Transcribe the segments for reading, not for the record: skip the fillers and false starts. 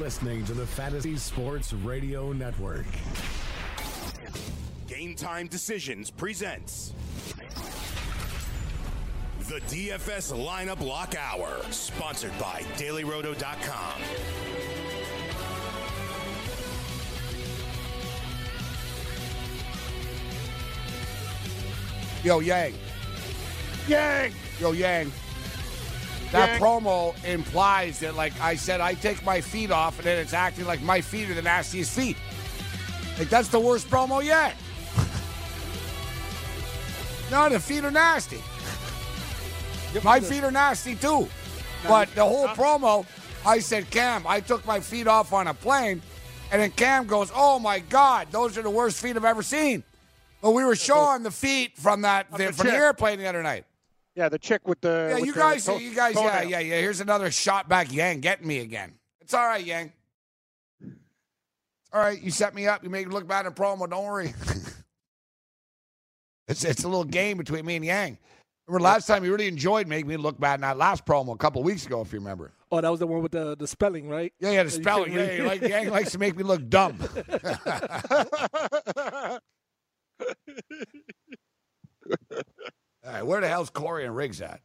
Listening to the Fantasy Sports Radio Network. Game Time Decisions presents the DFS Lineup Lock Hour, sponsored by DailyRoto.com. Yo, Yang. Yang! Yo, Yang. That promo implies that, like I said, I take my feet off, and then it's acting like my feet are the nastiest feet. Like, that's the worst promo yet. No, the feet are nasty. My feet are nasty, too. But the whole promo, I said, Cam, I took my feet off on a plane, and then Cam goes, oh, my God, those are the worst feet I've ever seen. But we were showing the feet from the airplane the other night. Yeah, the chick with the... Yeah, with you guys, yeah. Here's another shot back, Yang, getting me again. It's all right, Yang. All right, you set me up. You make me look bad in promo. Don't worry. It's a little game between me and Yang. Remember last time you really enjoyed making me look bad in that last promo a couple of weeks ago, if you remember. Oh, that was the one with the spelling, right? Yeah, the spelling. Yeah, really... like, Yang likes to make me look dumb. All right, where the hell's Corey and Riggs at?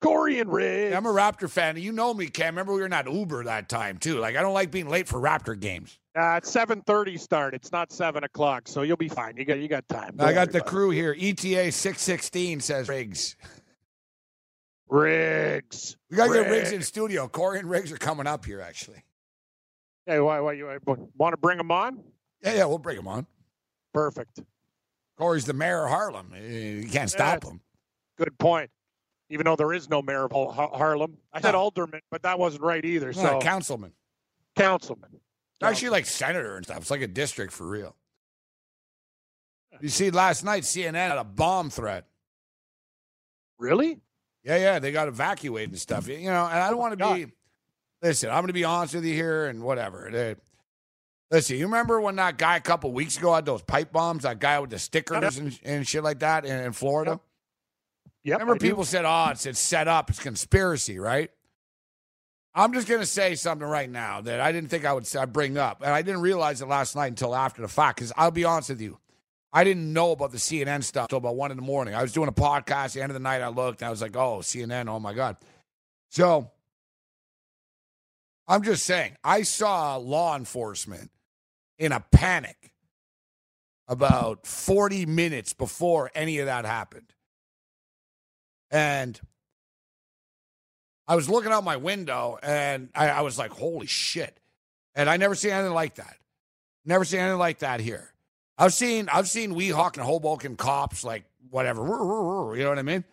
Corey and Riggs. Yeah, I'm a Raptor fan. You know me, Cam. Remember we were not Uber that time, too. Like, I don't like being late for Raptor games. It's 7:30 start. It's not 7 o'clock, so you'll be fine. You got time. I got the crew here. ETA 616 says Riggs. Riggs. We got to get Riggs in studio. Corey and Riggs are coming up here, actually. Hey, why you want to bring them on? Yeah, we'll bring them on. Perfect. Corey's the mayor of Harlem. You can't stop him. Good point. Even though there is no mayor of Harlem. I said alderman, but that wasn't right either. No, so Councilman. Actually, like senator and stuff. It's like a district for real. You see, last night, CNN had a bomb threat. Really? Yeah. They got evacuated and stuff. You know, and I don't want to be... Listen, I'm going to be honest with you here and whatever. Listen, you remember when that guy a couple weeks ago had those pipe bombs, that guy with the stickers and shit like that in Florida? Yep. Remember people said, oh, it's set up, it's conspiracy, right? I'm just going to say something right now that I didn't think I'd bring up, and I didn't realize it last night until after the fact, because I'll be honest with you, I didn't know about the CNN stuff until about 1 in the morning. I was doing a podcast, the end of the night I looked, and I was like, oh, CNN, oh my God. So I'm just saying, I saw law enforcement in a panic about 40 minutes before any of that happened. And I was looking out my window, and I was like, holy shit. And I never seen anything like that. Never seen anything like that here. I've seen Weehawken and Hoboken cops, like, whatever. You know what I mean?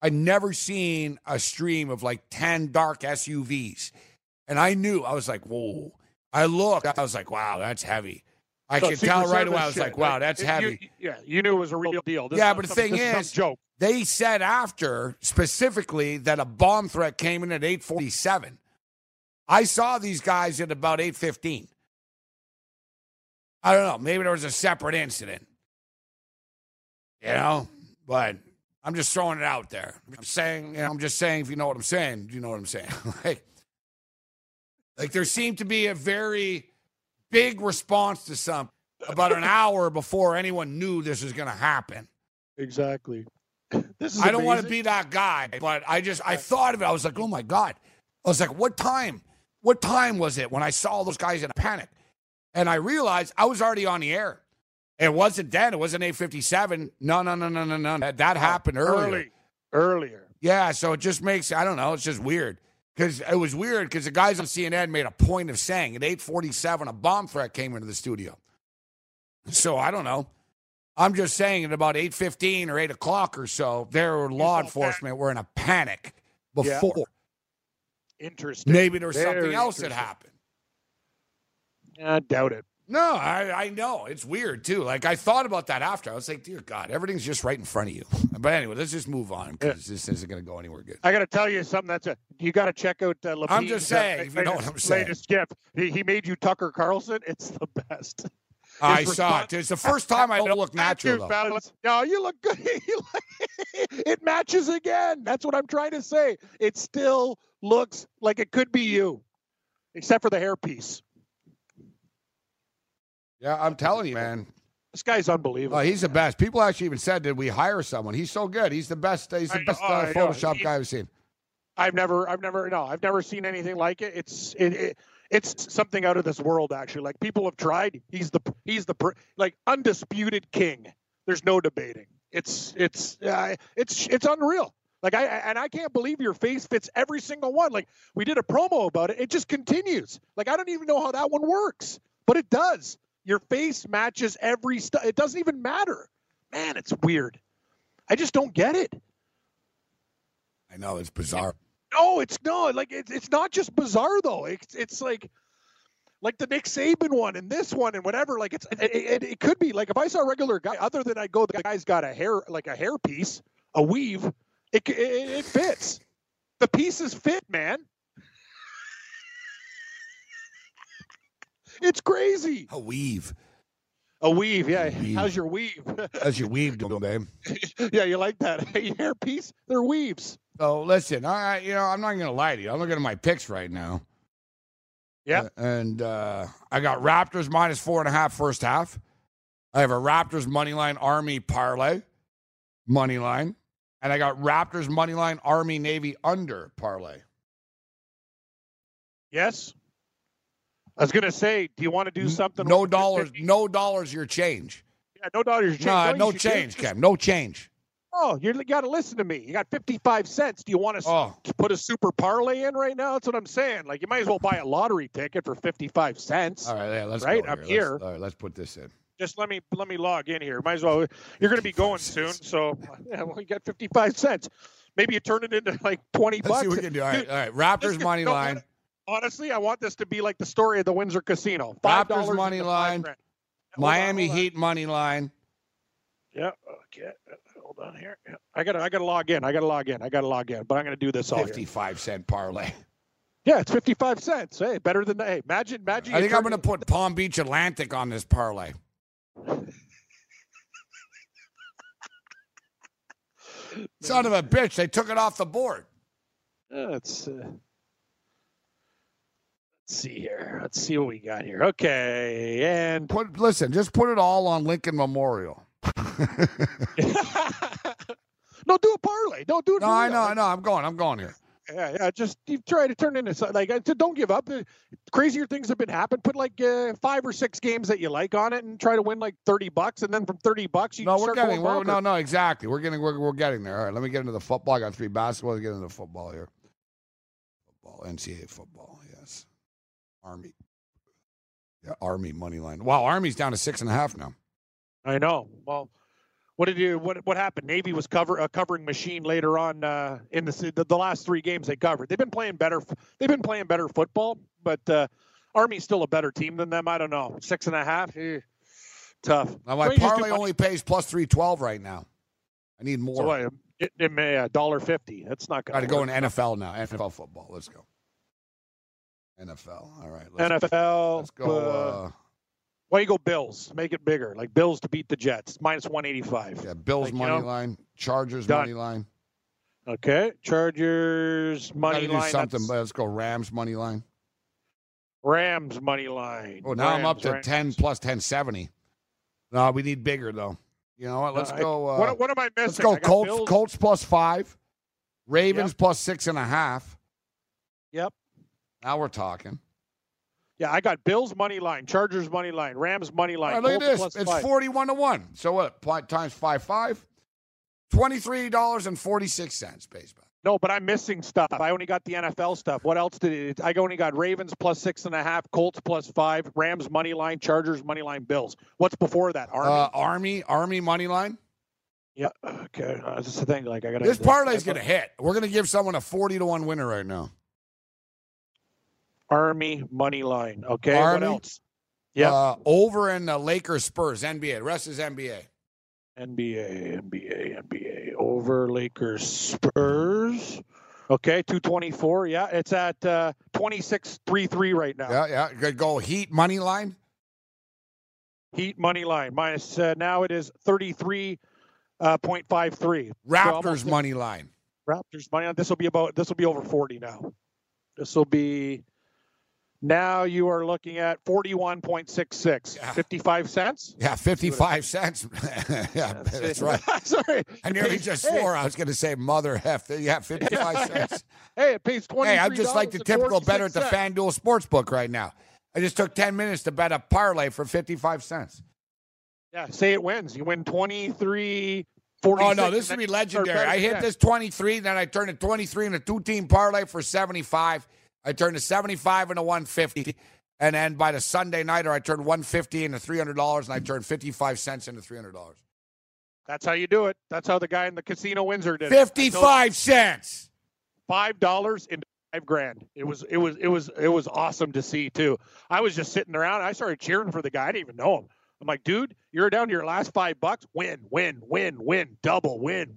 I never seen a stream of, like, 10 dark SUVs. And I knew. I was like, whoa. I looked. I was like, wow, that's heavy. I could tell right away. I was like, wow, that's heavy. You knew it was a real deal. Yeah, but the thing is, they said after, specifically, that a bomb threat came in at 8:47. I saw these guys at about 8:15. I don't know. Maybe there was a separate incident. You know? But I'm just throwing it out there. I'm just saying, if you know what I'm saying, you know what I'm saying. Like, there seemed to be a very big response to something about an hour before anyone knew this was going to happen. Exactly. I don't want to be that guy, but I thought of it. I was like, oh, my God. I was like, what time was it when I saw those guys in a panic? And I realized I was already on the air. It wasn't then. It wasn't 8:57. No. That happened earlier. Earlier. Yeah, so it just makes, I don't know, it's just weird. Because it was weird because the guys on CNN made a point of saying at 8:47 a bomb threat came into the studio. So I don't know. I'm just saying at about 8:15 or 8 o'clock or so, their law enforcement were in a panic before. Yeah. Interesting. Maybe there was something else that happened. I doubt it. No, I know. It's weird, too. Like, I thought about that after. I was like, dear God, everything's just right in front of you. But anyway, let's just move on because this isn't going to go anywhere good. I got to tell you something. You got to check out Lapid's I'm just saying. If you know what I'm saying. Latest GIF. He made you Tucker Carlson. It's the best. I saw it. It's the first time I don't look natural, though. No, you look good. It matches again. That's what I'm trying to say. It still looks like it could be you, except for the hairpiece. Yeah, I'm telling you, man. This guy's unbelievable. He's the best. People actually even said, did we hire someone? He's so good. He's the best. He's the best Photoshop guy I've seen. I've never seen anything like it. It's something out of this world, actually. Like, people have tried. He's the undisputed king. There's no debating. It's unreal. Like, I can't believe your face fits every single one. Like, we did a promo about it. It just continues. Like, I don't even know how that one works, but it does. Your face matches every stuff. It doesn't even matter. Man, it's weird. I just don't get it. I know, it's bizarre. No, it's not. Like, it's not just bizarre, though. It's like the Nick Saban one and this one and whatever. Like, it could be. Like, if I saw a regular guy, other than I go, the guy's got a hair piece, a weave. It fits. The pieces fit, man. It's crazy. A weave, yeah. Weave. How's your weave? How's your weave doing, babe? Yeah, you like that? Your hairpiece? They're weaves. So listen, I'm not going to lie to you. I'm looking at my picks right now. Yeah. And I got Raptors -4.5 first half. I have a Raptors moneyline Army parlay moneyline, and I got Raptors moneyline Army Navy under parlay. Yes. I was going to say, do you want to do something? No dollars, your change. Yeah, no dollars, your change. No change, Cam. No change. Oh, you got to listen to me. You got 55 cents. Do you want to put a super parlay in right now? That's what I'm saying. Like, you might as well buy a lottery ticket for 55 cents. All right, yeah, let's go up here. All right, let's put this in. Just let me log in here. Might as well. You're going to be going soon, so yeah, well, you got 55 cents. Maybe you turn it into like $20. Let's see what we can do. All right. Raptors money line. Honestly, I want this to be like the story of the Windsor Casino. Raptors money line, Miami Heat money line. Yeah, okay. Hold on here. Yeah. I gotta log in. But I'm gonna do this all 55-cent parlay. Yeah, it's 55 cents. Hey, better than that. Hey, imagine. I think I'm gonna put Palm Beach Atlantic on this parlay. Son of a bitch! They took it off the board. That's. See here. Let's see what we got here. Okay, and just put it all on Lincoln Memorial. No, do a parlay. Don't do it. No, I know. I'm going here. Yeah. Just try to turn into something. Like, don't give up. Crazier things have been happening. Put like 5 or 6 games that you like on it, and try to win like $30. And then from $30, exactly. We're getting there. All right, let me get into the football. I got 3 basketballs. Get into the football here. Football, NCAA football. Yes. Army. Yeah, Army money line. Wow, Army's down to 6.5 now. I know. Well, what happened? Navy was covering machine later on in the last 3 games they covered. They've been playing better football, but Army's still a better team than them. I don't know. 6.5. Tough. Now my parlay only pays +312 right now. I need more. So it may $1.50. That's not going to go in NFL now. NFL football. Let's go. NFL. All right. Let's go. Why you go Bills? Make it bigger. Like Bills to beat the Jets. -185. Yeah, Bills like, money line. Chargers done. Money line. Okay. Chargers money line. But let's go Rams money line. Rams money line. Oh, now Rams, I'm up to Rams. 10 plus 1070. No, we need bigger though. You know what? Let's go. What am I missing? Let's go Colts +5. Ravens plus 6.5. Yep. Now we're talking. Yeah, I got Bills money line, Chargers money line, Rams money line. All right, look at this. It's 41-1. So what? Times 5.5, $23.46 pays back. No, but I'm missing stuff. I only got the NFL stuff. What else I only got Ravens plus 6.5, Colts plus 5, Rams money line, Chargers money line, Bills. What's before that? Army money line. Yeah. Okay. That's the thing. Like I got this parlay's gonna hit. We're gonna give someone a 40-1 winner right now. Army money line. Okay. What else? Yeah. Over in the Lakers Spurs, NBA. The rest is NBA. NBA. Over Lakers Spurs. Okay, 224. Yeah, it's at 26.33 right now. Yeah. Good goal. Heat money line. Heat money line minus. Now it is 33.53. Raptors so money line. Raptors money line. This will be over 40 now. Now you are looking at 41.66. Yeah. 55 cents? Yeah, 55 cents. Yeah, that's right. Sorry. I nearly just swore I was going to say mother hefty. Yeah, 55 cents. Hey, it pays $23. Hey, I'm just like the typical better at the FanDuel Sportsbook right now. I just took 10 minutes to bet a parlay for 55 cents. Yeah, say it wins. You win 23. Oh, no, this would be legendary. I hit this 23, then I turned a 23 in a two-team parlay for 75. I turned a 75 into 150, and then by the Sunday nighter, I turned 150 into $300, and I turned 55 cents into $300. That's how you do it. That's how the guy in the casino Windsor did it. 55 cents, $5 into $5,000. It was awesome to see too. I was just sitting around. I started cheering for the guy. I didn't even know him. I'm like, dude, you're down to your last $5. Win, double, win.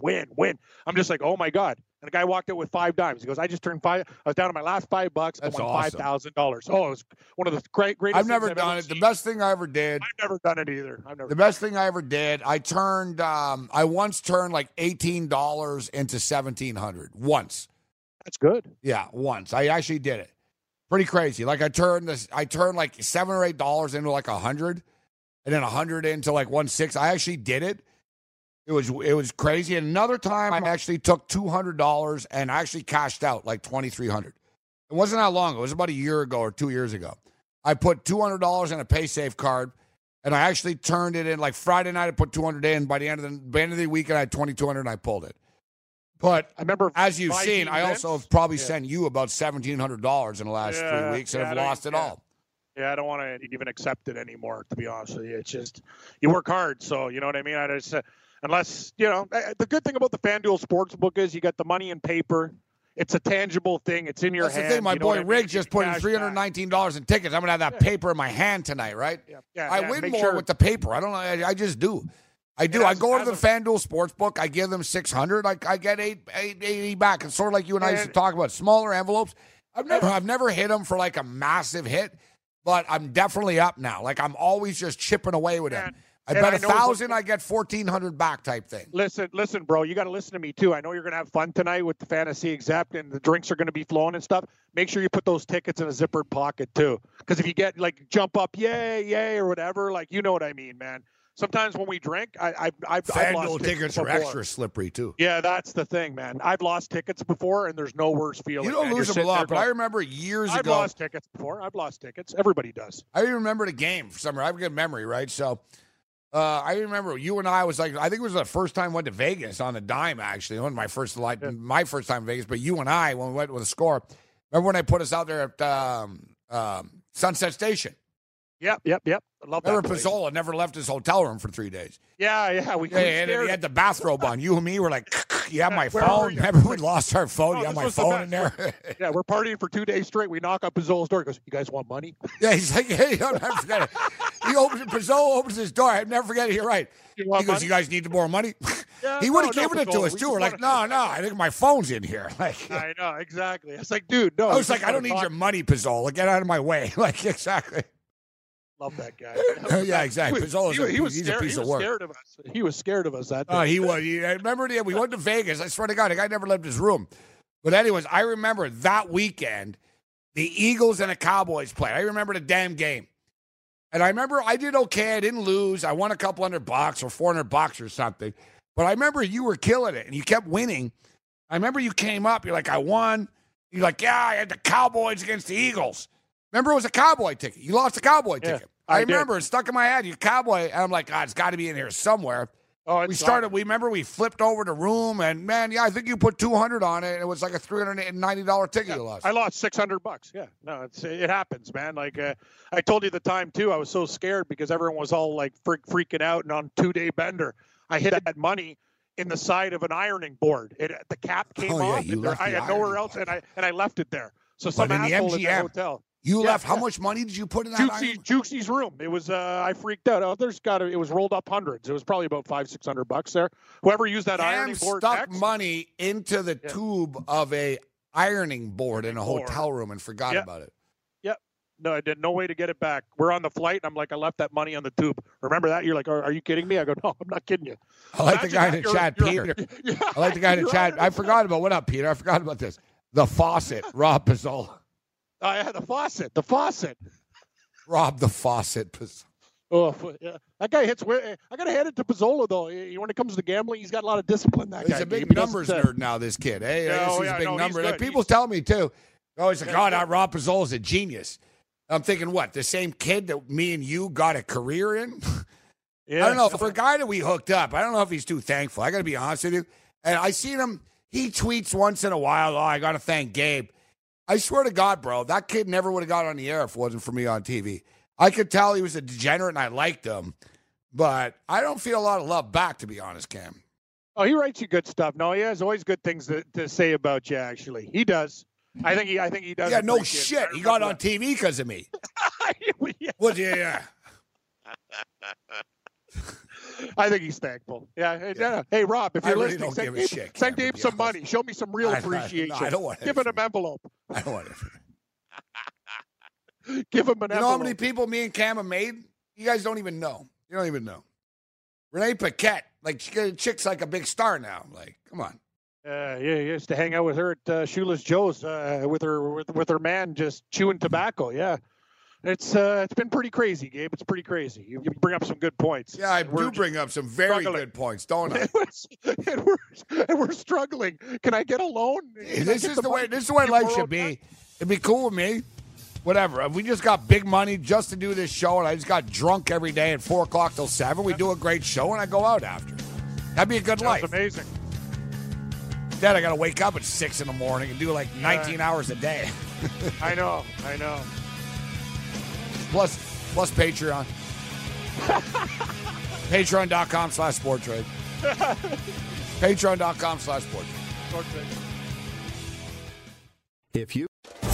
I'm just like, oh my God. And the guy walked out with 5 dimes. He goes, I just turned 5. I was down to my last $5. That's awesome. $5,000. Oh, it was one of the greatest. I've never done it. The best thing I ever did. I've never done it either. The best thing I ever did. I once turned like $18 into $1,700. Once. That's good. Yeah, once. I actually did it. Pretty crazy. Like I turned like $7 or $8 into like $100, and then $100 into like $160. I actually did it. It was crazy. And another time I actually took $200 and actually cashed out like $2,300. It wasn't that long. It was about a year ago or 2 years ago. I put $200 in a PaySafe card, and I actually turned it in. Like Friday night, I put $200 in. By the end of the weekend, I had $2,200, and I pulled it. But I remember, as you've seen, I also have probably sent you about $1,700 in the last 3 weeks and have lost it all. Yeah, I don't want to even accept it anymore, to be honest with you. It's just you work hard, so you know what I mean? I just unless, you know, the good thing about the FanDuel Sportsbook is you got the money in paper. It's a tangible thing. It's in your hand. That's the thing. My boy Riggs just put in $319 in tickets. I'm going to have that paper in my hand tonight, right? Yeah. I win more with the paper. I don't know. I just do. I do. I go over to the FanDuel Sportsbook. I give them $600. I get $880 back. It's sort of like you and I used to talk about smaller envelopes. I've never hit them for like a massive hit, but I'm definitely up now. Like I'm always just chipping away with them. I bet 1,000, I get 1,400 back type thing. Listen, bro, you got to listen to me too. I know you're going to have fun tonight with the fantasy except, and the drinks are going to be flowing and stuff. Make sure you put those tickets in a zippered pocket too. Because if you get like jump up, yay, or whatever, like you know what I mean, man. Sometimes when we drink, I've lost tickets before. Are extra slippery too. Yeah, that's the thing, man. I've lost tickets before, and there's no worse feeling. You don't lose them a lot, but I remember years ago. I've lost tickets before. I've lost tickets. Everybody does. I remember the game for summer. I have a good memory, right? So. I remember you and I was like, I think it was the first time I went to Vegas on a dime, actually. It wasn't my first time in Vegas, but you and I, when we went with a score, remember when I put us out there at Sunset Station? Yep. I love that. Remember Pizzola never left his hotel room for 3 days. Yeah. And he had the bathrobe on. You and me were like, you have my phone. Remember we lost our phone. You have my phone in there. Yeah, we're partying for 2 days straight. We knock on Pizzola's door. He goes, you guys want money? Yeah, he's like, hey, I'm not forgetting. Pizzola opens his door. I'd never forget it. You're right. He goes, you guys need more money? Yeah, he would have given it to us, too. We're like, no, I think my phone's in here. Like, I know, exactly. It's like, dude, no. I was like, I don't need your money, Pizzola. Get out of my way. Like, exactly. Love that guy. Yeah, exactly. He was scared of us. He was scared of us that day. He was. I remember we went to Vegas. I swear to God, the guy never left his room. But anyways, I remember that weekend, the Eagles and the Cowboys played. I remember the damn game. And I remember I did okay. I didn't lose. I won a couple $100 or $400 or something. But I remember you were killing it, and you kept winning. I remember you came up. You're like, I won. You're like, yeah, I had the Cowboys against the Eagles. Remember, it was a Cowboy ticket. You lost a Cowboy ticket. I remember it stuck in my head. You're Cowboy. And I'm like, God, it's got to be in here somewhere. Oh, we flipped over the room, and man, yeah, I think you put $200 on it, and it was like a $390 ticket you lost. I lost $600. Yeah, no, it happens, man. Like I told you the time too, I was so scared because everyone was all like freaking out and on two-day bender. I hit that money in the side of an ironing board. The cap came off. I had nowhere else, and I left it there. So some asshole in the hotel. You left. How much money did you put in that iron? Juxie's room. It was. I freaked out. It was rolled up hundreds. It was probably about $500-$600 there. Whoever used that ironing board stuck money into the tube of a ironing board in a hotel room and forgot about it. Yep. No, I did. No way to get it back. We're on the flight, and I'm like, I left that money on the tube. Remember that? You're like, are you kidding me? I go, no, I'm not kidding you. I like the guy in the chat, Peter. I like the guy in the chat. I forgot about what up, Peter. I forgot about this. The faucet, Rob Pizzola. The faucet. Rob the faucet. Oh, yeah. That guy hits. I got to hand it to Pizzola, though. When it comes to gambling, he's got a lot of discipline, that guy. He's a big numbers nerd now, this kid. Hey, he's a big number. Like, people tell me, too. Oh, it's like, God, Rob Pizzola's a genius. I'm thinking, what, the same kid that me and you got a career in? I don't know. For a guy that we hooked up, I don't know if he's too thankful. I got to be honest with you. And I seen him. He tweets once in a while, oh, I got to thank Gabe. I swear to God, bro, that kid never would have got on the air if it wasn't for me on TV. I could tell he was a degenerate and I liked him, but I don't feel a lot of love back, to be honest, Cam. Oh, he writes you good stuff. No, he has always good things to say about you, actually. He does. I think he does. Yeah, no shit. He got on TV because of me. I think he's thankful. Yeah. Hey, Rob, if you're listening, send Dave some money. Show me some real appreciation. I don't want Give him an envelope. I don't want it. Give him an envelope. You know how many people me and Cam have made? You guys don't even know. You don't even know. Renee Paquette, like, chick's like a big star now. Like, come on. Yeah, I used to hang out with her at Shoeless Joe's with her man just chewing tobacco. Yeah. It's been pretty crazy, Gabe. It's pretty crazy. You bring up some good points. Yeah, I do bring up some very good points, don't I? and we're struggling. Can I get a loan? This is the way life should be. It'd be cool with me. Whatever. If we just got big money just to do this show, and I just got drunk every day at 4 o'clock till 7. We do a great show, and I go out after. That'd be a good life. That's amazing. Then I got to wake up at 6 in the morning and do like 19 hours a day. I know. Plus Patreon. Patreon.com/sporttrade. Patreon.com/sporttrade. If you...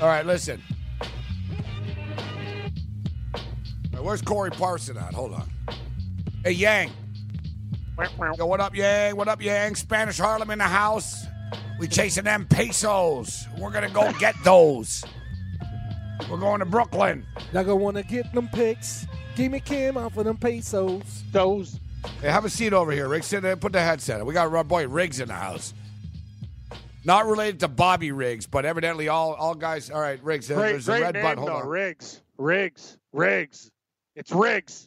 All right, listen. Right, where's Corey Parson at? Hold on. Hey, Yang. Yo, what up, Yang? What up, Yang? Spanish Harlem in the house. We chasing them pesos. We're going to go get those. We're going to Brooklyn. Y'all going to want to get them picks. Give me Cam off of them pesos. Those. Hey, have a seat over here, Riggs. Sit there and put the headset on. We got our boy Riggs in the house. Not related to Bobby Riggs, but evidently all guys. All right, Riggs. There's a red button. Hold on. Riggs. It's Riggs.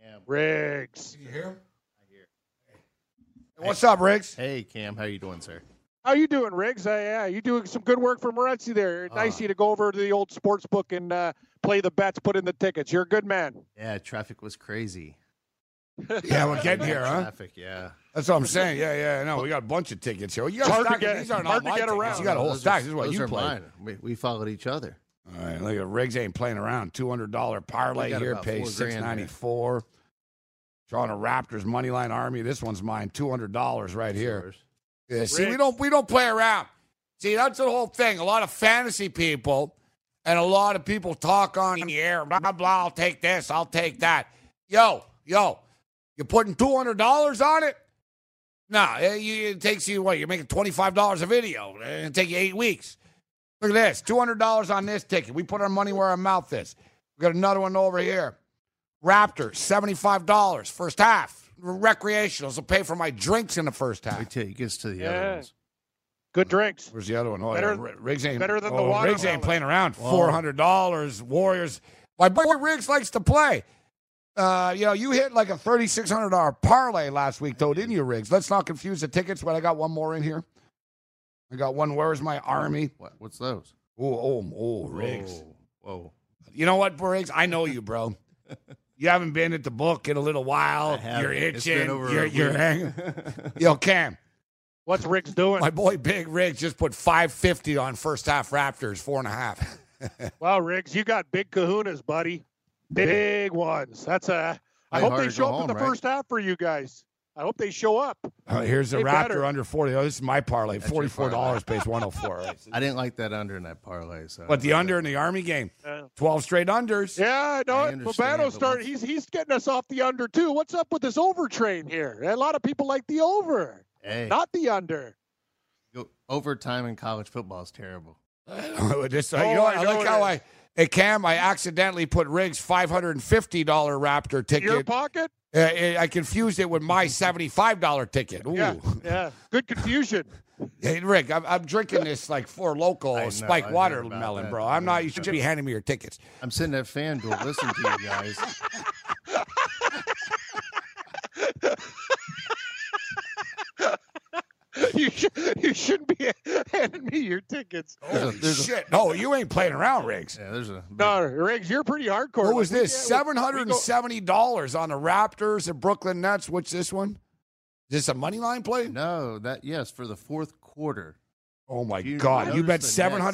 Yeah, Riggs. You hear him? I hear. Hey, what's up, Riggs? Hey, Cam. How you doing, sir? How you doing, Riggs? Yeah, you doing some good work for Moretzi there. Nice of you to go over to the old sports book and play the bets, put in the tickets. You're a good man. Yeah, traffic was crazy. Yeah, we're getting here, huh? Traffic, yeah. That's what I'm saying. Yeah. I know. We got a bunch of tickets here. You got hard to get, these aren't all my tickets. Around. You got a whole stack. This is what you played. We followed each other. All right. Look at Riggs ain't playing around. $200 parlay here. Pays $694. Toronto Raptors, Moneyline Army. This one's mine. $200 right here. Yeah, see, we don't play around. See, that's the whole thing. A lot of fantasy people and a lot of people talk on the air. Blah, blah, I'll take this. I'll take that. Yo. You're putting $200 on it? Nah, it takes you, you're making $25 a video. It'll take you 8 weeks. Look at this, $200 on this ticket. We put our money where our mouth is. We got another one over here. Raptors, $75, first half. Recreationals will pay for my drinks in the first half. Wait till he gets to the other ones. Good drinks. Where's the other one? Oh, better than the water. Riggs ain't playing around. $400, Warriors. My boy Riggs likes to play. You know, you hit like a $3,600 parlay last week, though, didn't you, Riggs? Let's not confuse the tickets. But I got one more in here. I got one. Where's my army? What's those? Oh, Riggs. Whoa. You know what, Riggs? I know you, bro. You haven't been at the book in a little while. You're itching. You're hanging. Yo, Cam. What's Riggs doing? My boy, Big Riggs, just put 550 on first half Raptors, 4.5. Well, Riggs, you got big kahunas, buddy. Big ones. That's a. I hope they show up in the first half for you guys. I hope they show up. Here's a Raptor under 40. Oh, this is my parlay. $44 pays 104. I didn't like that under in that parlay. So but the under in the Army game, 12 straight unders. Yeah, no, Bobano started. He's getting us off the under too. What's up with this over train here? A lot of people like the over, not the under. Overtime in college football is terrible. Hey, Cam, I accidentally put Riggs' $550 Raptor ticket. Your pocket? I confused it with my $75 ticket. Ooh. Yeah, good confusion. Hey, Rick, I'm drinking this like for local spike watermelon, bro. I'm not. You should be handing me your tickets. I'm sitting at FanDuel listening to you guys. You shouldn't be handing me your tickets. Holy shit. No, you ain't playing around, Riggs. Yeah, Riggs, you're pretty hardcore. What was this? $770 on the Raptors and Brooklyn Nets. What's this one? Is this a money line play? No, yes, for the fourth quarter. Oh, my God. You bet $770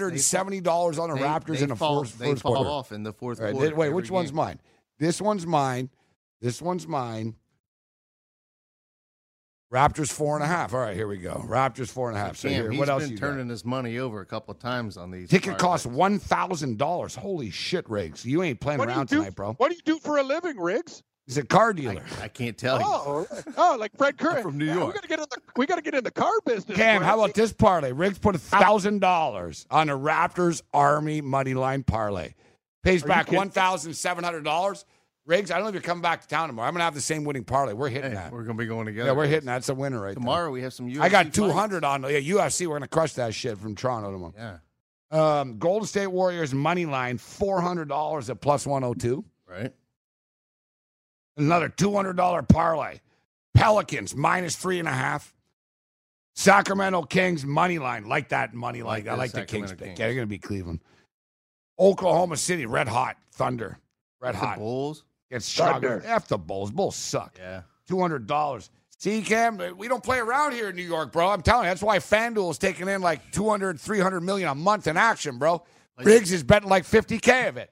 on the Raptors in the fourth quarter. They fall off in the fourth quarter. Wait, which one's mine? This one's mine. This one's mine. Raptors 4.5. All right, here we go. Raptors 4.5. So here, what else you got? He's been turning his money over a couple of times on these. Ticket costs $1,000. Holy shit, Riggs. You ain't playing around tonight, bro. What do you do for a living, Riggs? He's a car dealer. I can't tell you. Oh, like Fred Curry. From New York. We got to get in the car business. Cam, how about this parlay? Riggs put $1,000 on a Raptors Army money line parlay. Pays back $1,700. Riggs, I don't know if you're coming back to town tomorrow. I'm going to have the same winning parlay. We're hitting that. We're going to be going together. Yeah, we're hitting that. It's a winner right tomorrow there. We have some UFC. I got 200 on UFC. We're going to crush that shit from Toronto tomorrow. Yeah. Golden State Warriors money line, $400 at plus 102. Right. Another $200 parlay. Pelicans minus 3.5. Sacramento Kings money line. Like that money line. I like the Kings pick. Yeah, they're going to be Cleveland. Oklahoma City, red hot. Thunder. Red hot. The Bulls. It's Thunder. F the Bulls. Bulls suck. Yeah. $200. See, Cam, we don't play around here in New York, bro. I'm telling you. That's why FanDuel is taking in like $200-300 million a month in action, bro. Riggs is betting like $50K of it.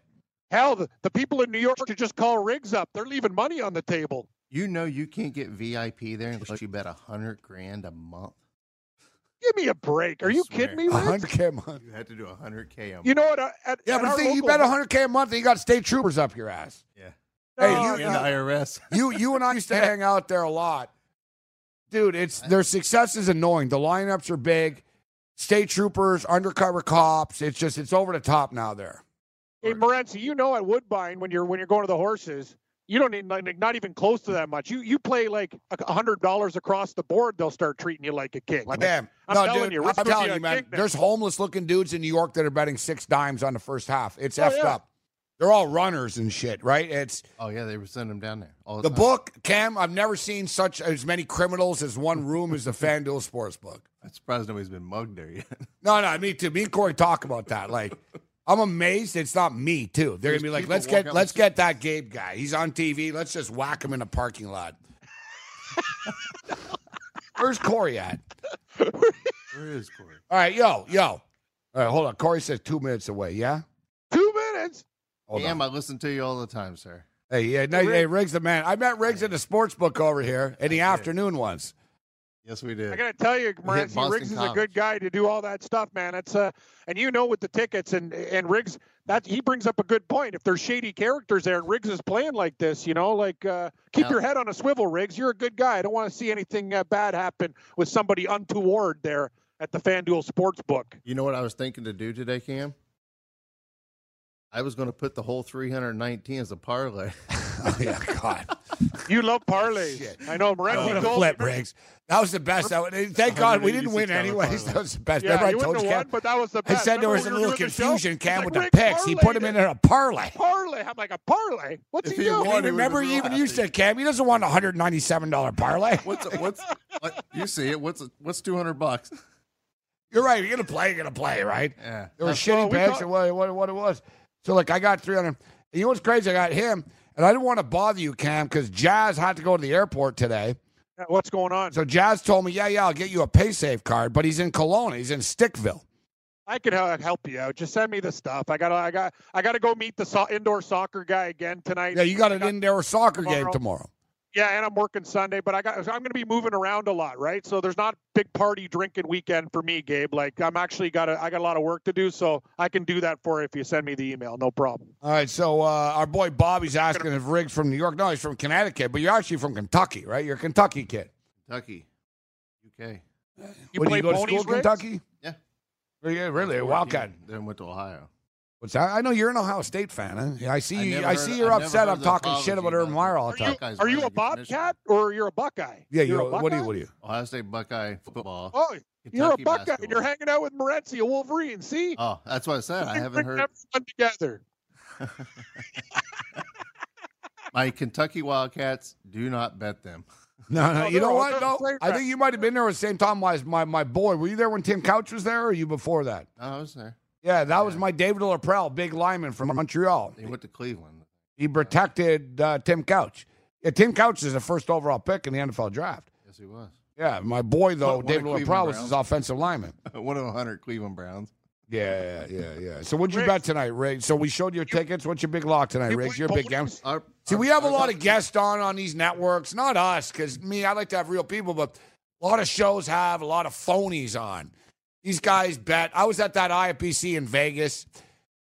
Hell, the people in New York should just call Riggs up. They're leaving money on the table. You know you can't get VIP there unless you bet $100,000 a month. Give me a break. Are you kidding me, Riggs? $100K a month. You had to do $100K a month. You know what? You bet $100K a month and you got state troopers up your ass. Yeah. Hey, the IRS. You and I used to hang out there a lot. Dude, their success is annoying. The lineups are big. State troopers, undercover cops. It's over the top now there. Hey, Moretzi, you know at Woodbine when you're going to the horses, you don't need not even close to that much. You play like $100 across the board, they'll start treating you like a king. Like, damn. I'm telling you, man. There's homeless looking dudes in New York that are betting 6 dimes on the first half. It's effed up. They're all runners and shit, right? They were sending them down there. The book, Cam, I've never seen such as many criminals as one room as the FanDuel sports book. I'm surprised nobody's been mugged there yet. No, me too. Me and Corey talk about that. Like, I'm amazed it's not me too. They're gonna be like, let's get that Gabe guy. He's on TV. Let's just whack him in a parking lot. Where's Corey at? Where is Corey? All right, yo. All right, hold on. Corey says 2 minutes away. Yeah. 2 minutes. Damn, I listen to you all the time, sir. Hey, yeah, Riggs the man. I met Riggs in the sports book over here in the afternoon once. Yes, we did. I got to tell you, Moretzi, Riggs is a good guy to do all that stuff, man. It's and you know with the tickets and Riggs, he brings up a good point. If there's shady characters there and Riggs is playing like this, you know, like keep your head on a swivel, Riggs. You're a good guy. I don't want to see anything bad happen with somebody untoward there at the FanDuel Sportsbook. You know what I was thinking to do today, Cam? I was going to put the whole 319 as a parlay. Oh, yeah, God. You love parlays. I know. Moretzi gold. Flip, Riggs. That was the best. Thank God we didn't win anyways. That was the best. Yeah, remember I told you, Cam? Won, but that was the best. I said there was a little confusion, Cam, with the picks. He put him in a parlay. Parlay. I'm like, a parlay? What's he doing? Remember, even you said, Cam, he doesn't want a $197 parlay. You see it. What's $200? You're right. You're going to play, right? Yeah. There were shitty picks and what it was. So, look, I got 300. You know what's crazy? I got him, and I didn't want to bother you, Cam, because Jazz had to go to the airport today. What's going on? So Jazz told me, yeah, I'll get you a PaySafe card, but he's in Kelowna. He's in Stickville. I could help you out. Just send me the stuff. I got to go meet the indoor soccer guy again tonight. Yeah, you got an indoor soccer game tomorrow. Yeah, and I'm working Sunday, but I'm going to be moving around a lot, right? So there's not big party drinking weekend for me, Gabe. Like I got a lot of work to do, so I can do that for you if you send me the email, no problem. All right, so our boy Bobby's asking if Riggs from New York. No, he's from Connecticut, but you're actually from Kentucky, right? You're a Kentucky kid. Kentucky, UK. You play go to school, Riggs? Kentucky? Yeah. Oh, yeah, really? A Wildcat. Then went to Ohio. What's that? I know you're an Ohio State fan. Huh? Yeah, I see you're upset. I'm talking shit about Urban Meyer all the time. Are you a Bobcat or you're a Buckeye? Yeah, you're a Buckeye? What are you? Ohio State Buckeye football. Oh, Kentucky you're a Buckeye basketball. And you're hanging out with Moretzi, a Wolverine. See? Oh, that's what I said. I haven't heard everyone together. My Kentucky Wildcats, do not bet them. No, you know what? No, I think you might have been there at the same time as my boy. Were you there when Tim Couch was there, or were you before that? No, I was there. Yeah, that was my David LaPrell, big lineman from Montreal. He went to Cleveland. He protected Tim Couch. Yeah, Tim Couch is the first overall pick in the NFL draft. Yes, he was. Yeah, my boy, though, David LaPrell was his offensive lineman. One of 100 Cleveland Browns. Yeah. So what'd you bet tonight, Riggs? So we showed your tickets. What's your big lock tonight, Riggs? Your big game. See, we have a lot of guests on these networks. Not us, because I like to have real people, but a lot of shows have a lot of phonies on. These guys bet. I was at that IFBC in Vegas.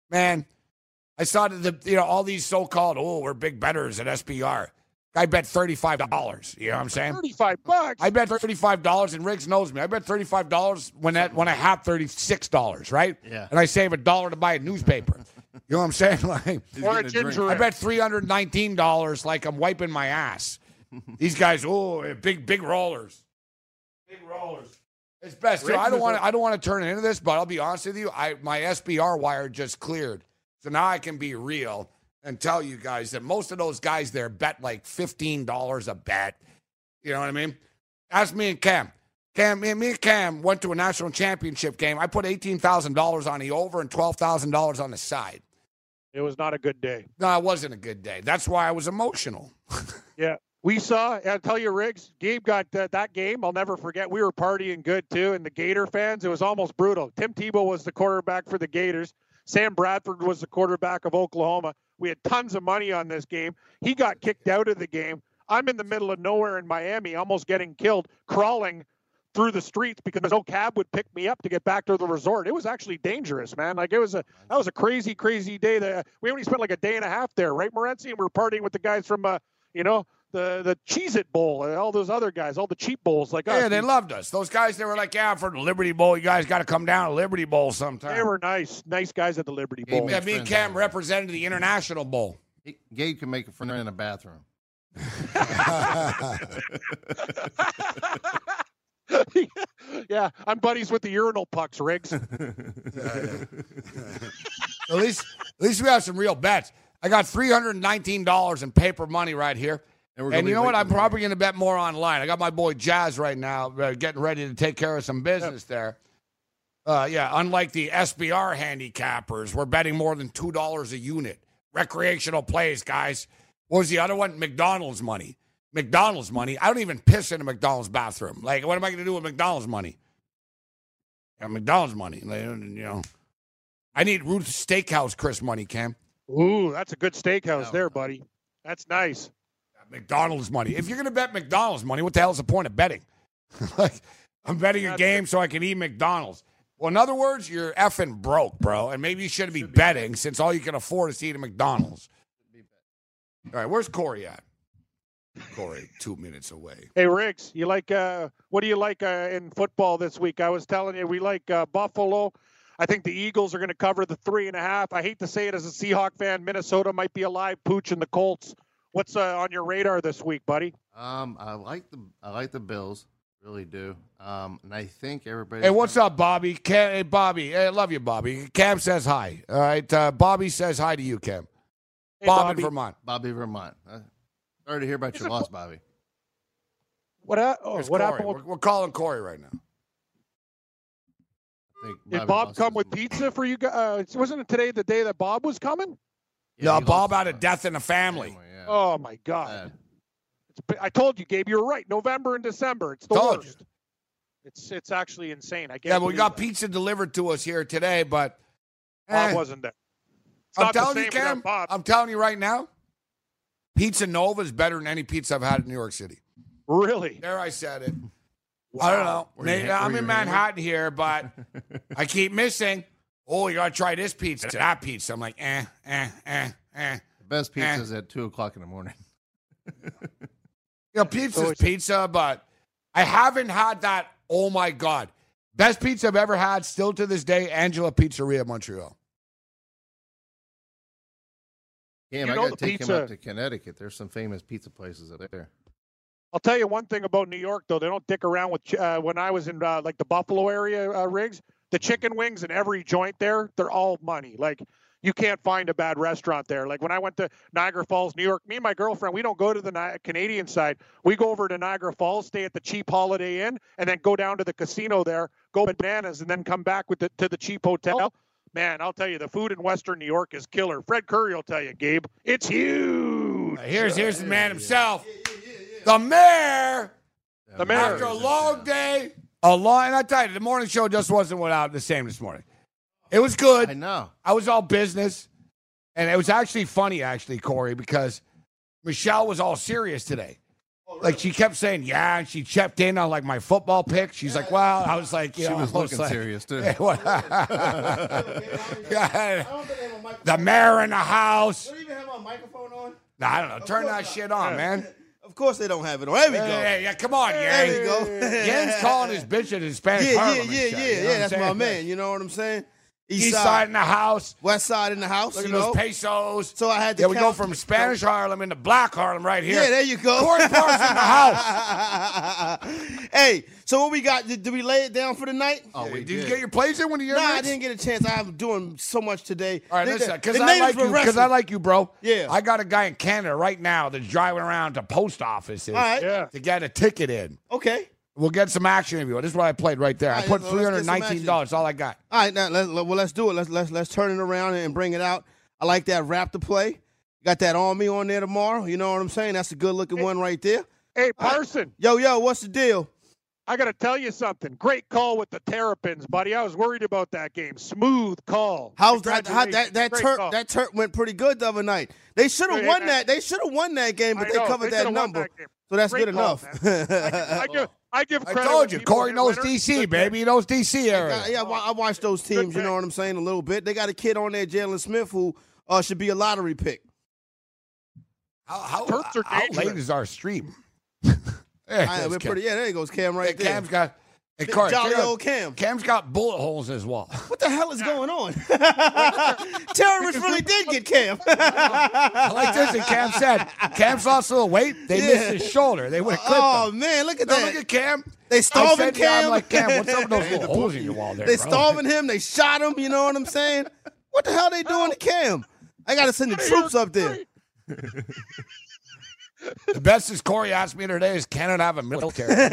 Man, I saw all these so-called, we're big bettors at SBR. I bet $35. You know what I'm saying? $35. I bet $35, and Riggs knows me. I bet $35 when I have $36, right? Yeah. And I save $1 to buy a newspaper. You know what I'm saying? Like, or a ginger. I bet $319 like I'm wiping my ass. These guys, big rollers. Big rollers. It's best. So I don't want to turn into this, but I'll be honest with you. My SBR wire just cleared, so now I can be real and tell you guys that most of those guys there bet like $15 a bet. You know what I mean? Ask me and Cam. Me and Cam went to a national championship game. I put $18,000 on the over and $12,000 on the side. It was not a good day. No, it wasn't a good day. That's why I was emotional. Yeah. We saw, I'll tell you, Riggs, Gabe got that game. I'll never forget. We were partying good, too, and the Gator fans, it was almost brutal. Tim Tebow was the quarterback for the Gators. Sam Bradford was the quarterback of Oklahoma. We had tons of money on this game. He got kicked out of the game. I'm in the middle of nowhere in Miami, almost getting killed, crawling through the streets because no cab would pick me up to get back to the resort. It was actually dangerous, man. Like that was a crazy, crazy day. We only spent like a day and a half there, right, Moretzi? And we were partying with the guys from, the Cheez-It Bowl and all those other guys, all the cheap bowls like us. Yeah, they loved us. Those guys, they were like, for the Liberty Bowl, you guys got to come down to Liberty Bowl sometime. They were nice guys at the Liberty Bowl. Yeah, me and Cam represented the International Bowl. Gabe can make a friend in a bathroom. Yeah, I'm buddies with the urinal pucks, Riggs. At least we have some real bets. I got $319 in paper money right here. And you know what? I'm probably going to bet more online. I got my boy Jazz right now getting ready to take care of some business there. Unlike the SBR handicappers, we're betting more than $2 a unit. Recreational plays, guys. What was the other one? McDonald's money. McDonald's money. I don't even piss in a McDonald's bathroom. Like, what am I going to do with McDonald's money? Yeah, McDonald's money. I need Ruth's Steakhouse Chris money, Cam. Ooh, that's a good steakhouse there, buddy. That's nice. McDonald's money. If you're going to bet McDonald's money, what the hell is the point of betting? Like, I'm betting a game so I can eat McDonald's. Well, in other words, you're effing broke, bro, and maybe you shouldn't be betting since all you can afford is to eat at McDonald's. All right, where's Corey at? Corey, 2 minutes away. Hey, Riggs, you like? What do you like in football this week? I was telling you, we like Buffalo. I think the Eagles are going to cover the 3.5. I hate to say it as a Seahawk fan. Minnesota might be a live pooch in the Colts. What's on your radar this week, buddy? I like the Bills, really do. And I think everybody. Hey, what's up, Bobby? Hey, Bobby. Hey, I love you, Bobby. Cam says hi. All right, Bobby says hi to you, Cam. Hey, Bobby in Vermont. Bobby Vermont. Sorry to hear about your loss, Bobby. What happened? We're calling Corey right now. Did Bob come with pizza for you guys? Wasn't it today the day that Bob was coming? Yeah, no, Bob had a death in the family. Yeah. Oh, my God. I told you, Gabe, you were right. November and December. It's the worst. It's actually insane. But we got pizza delivered to us here today, but Bob wasn't there. I'm telling you right now, Pizza Nova is better than any pizza I've had in New York City. Really? There I said it. Wow. I don't know. I'm in Manhattan here, but I keep missing. Oh, you got to try this pizza, that pizza. I'm like, The best pizza is at 2 o'clock in the morning. Pizza's pizza, but I haven't had that. Oh, my God. Best pizza I've ever had, still to this day, Angela Pizzeria, Montreal. Damn, I got to take him up to Connecticut. There's some famous pizza places out there. I'll tell you one thing about New York, though. They don't dick around with when I was in like the Buffalo area, Riggs, the chicken wings in every joint there, they're all money. Like, you can't find a bad restaurant there. Like, when I went to Niagara Falls, New York, me and my girlfriend, we don't go to the Canadian side. We go over to Niagara Falls, stay at the cheap Holiday Inn, and then go down to the casino there, go bananas, and then come back to the cheap hotel. Man, I'll tell you, the food in Western New York is killer. Fred Curry will tell you, Gabe, it's huge. Here's the man himself. The mayor, after a long day, and I tell you, the morning show just wasn't the same this morning. It was good. I know. I was all business, and it was actually funny, Corey, because Michelle was all serious today. Oh, really? Like, she kept saying, and she checked in on, like, my football pick. She's like, well, I was like, you know. She was looking serious, too. The mayor in the house. Do you even have my microphone on? No, I don't know. Turn that shit on, man. Of course they don't have it on. There we go. Yeah, come on, Yang. There we go. Yang's calling his bitch at his Spanish parliament. Yeah, that's my man. You know what I'm saying? East side in the house. West side in the house. Look at those pesos. So I had to count. We go from Spanish Harlem into Black Harlem right here. Yeah, there you go. Corey Parks in the house. Hey, so what we got? Did we lay it down for the night? Oh, we did. Did you get your plays in when you I didn't get a chance. I'm doing so much today. All right, listen, because I like you, bro. Yeah. I got a guy in Canada right now that's driving around to post offices to get a ticket in. Okay. We'll get some action if you want. This is what I played right there. Right, I put $319. All I got. All right, now let's do it. Let's turn it around and bring it out. I like that Raptor play. Got that on me on there tomorrow. You know what I'm saying? That's a good looking one right there. Hey, Parson. Right. Yo, what's the deal? I got to tell you something. Great call with the Terrapins, buddy. I was worried about that game. Smooth call. How's that? That Turk went pretty good the other night. They should have won that. They should have won that game, but they covered that number. So that's good enough. I give credit. I told you, Corey knows DC, baby. He knows DC area. I watch those teams. You know what I'm saying? A little bit. They got a kid on there, Jalen Smith, who should be a lottery pick. How late is our stream? There he goes, Cam right there. Cam's got jolly old Cam. Cam's got bullet holes in his wall. What the hell is going on? Terrorists really did get Cam. I like this that Cam said. Cam's lost a little weight. They missed his shoulder. They would have clipped him. Oh, man, look at that. Look at Cam. They starving Cam. Yeah, I'm like, Cam, what's up with those little holes in your wall there, They bro? Starving him. They shot him. You know what I'm saying? What the hell are they doing to Cam? I got to send the troops up there. The best is Corey asked me today is Canada have a military? That's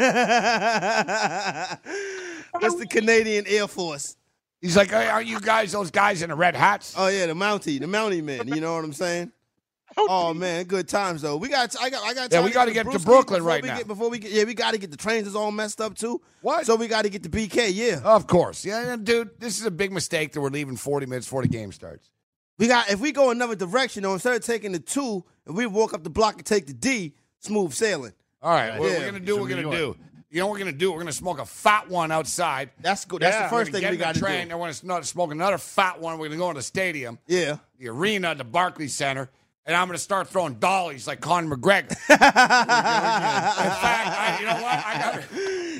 the Canadian Air Force. He's like, hey, aren't you guys those guys in the red hats? Oh yeah, the Mountie men. You know what I'm saying? Oh man, good times though. I got. Yeah, we got to get to Brooklyn right now. We got to get the trains is all messed up too. What? So we got to get to BK. Yeah, of course. Yeah, dude, this is a big mistake that we're leaving 40 minutes before the game starts. If we go another direction, though, instead of taking the 2, if we walk up the block and take the D, smooth sailing. All right, what we're going to do, You know what we're going to do? We're going to smoke a fat one outside. That's good. That's the first thing we got to do. I want to smoke another fat one. We're going to go in the stadium. Yeah. The arena, the Barclays Center. And I'm going to start throwing dollies like Conor McGregor. In fact, you know what?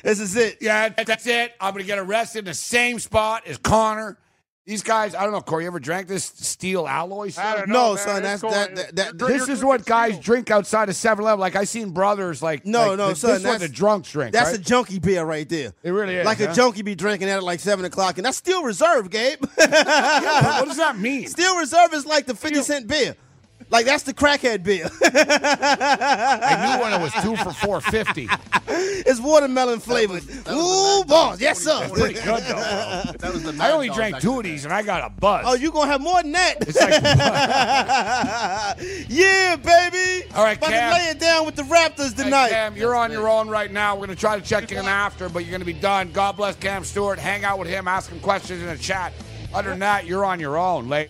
This is it. Yeah, that's it. I'm going to get arrested in the same spot as Conor. These guys, I don't know, Corey, you ever drank this steel alloy stuff? I don't know, no, man, son, that's cool. This is what guys drink outside of 7-Eleven. Like, I seen brothers, like, this is what the drunks drink, that's right? A junkie beer right there. It really is. Like a junkie be drinking that at, like, 7 o'clock, and that's Steel Reserve, Gabe. Yeah, what does that mean? Steel Reserve is like the 50-cent beer. Like, that's the crackhead beer. I knew when it was 2 for $4.50. It's watermelon flavored. Ooh, balls. Yes, sir. That's pretty good, though, that was the I only drank two of these, and I got a buzz. Oh, you're going to have more than that. It's like, yeah, baby. All right, Cam. About to lay it down with the Raptors tonight. Hey, Cam, you're on your own right now. We're going to try to check in after, but you're going to be done. God bless Cam Stewart. Hang out with him. Ask him questions in the chat. Other than that, you're on your own, late.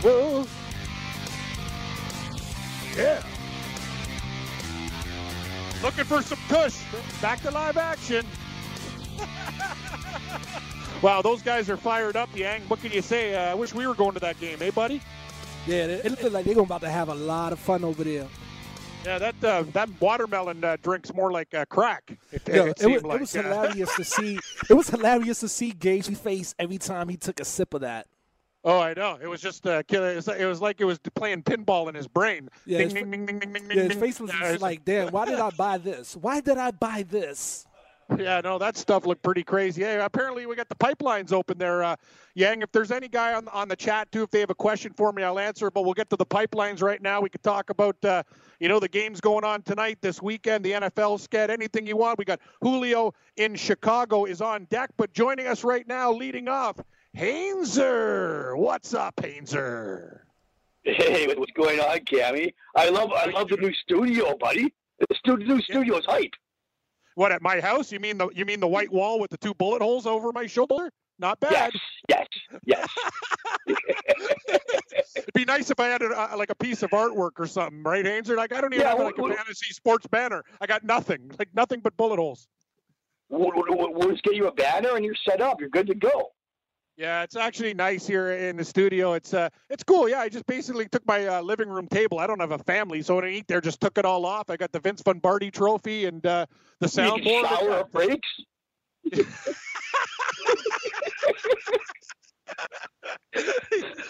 Whoa. Yeah. Looking for some push. Back to live action. Wow, those guys are fired up, Yang. What can you say? I wish we were going to that game, eh, buddy? Yeah, it looks like they're about to have a lot of fun over there. Yeah, that watermelon drink's more like crack. It was hilarious to see. It was hilarious to see Gabe's face every time he took a sip of that. Oh, I know. It was just it was like it was playing pinball in his brain. Yeah, his face was just like, damn, why did I buy this? Why did I buy this? Yeah, no, that stuff looked pretty crazy. Hey, apparently we got the pipelines open there, Yang. If there's any guy on the chat, too, if they have a question for me, I'll answer. But we'll get to the pipelines right now. We could talk about, the games going on tonight, this weekend, the NFL sked, anything you want. We got Julio in Chicago is on deck. But joining us right now, leading off, Hayneser. What's up, Hayneser? Hey, what's going on, Cammy? I love the new studio, buddy. The new studio is hype. What, at my house? You mean the white wall with the two bullet holes over my shoulder? Not bad. Yes. It'd be nice if I had a piece of artwork or something, right, Hayneser? Like, I don't even have a fantasy sports banner. I got nothing. Like, nothing but bullet holes. We'll just get you a banner and you're set up. You're good to go. Yeah, it's actually nice here in the studio. It's cool. Yeah, I just basically took my living room table. I don't have a family, so when I eat there, just took it all off. I got the Vince Lombardi trophy and the soundboard. You can shower breaks.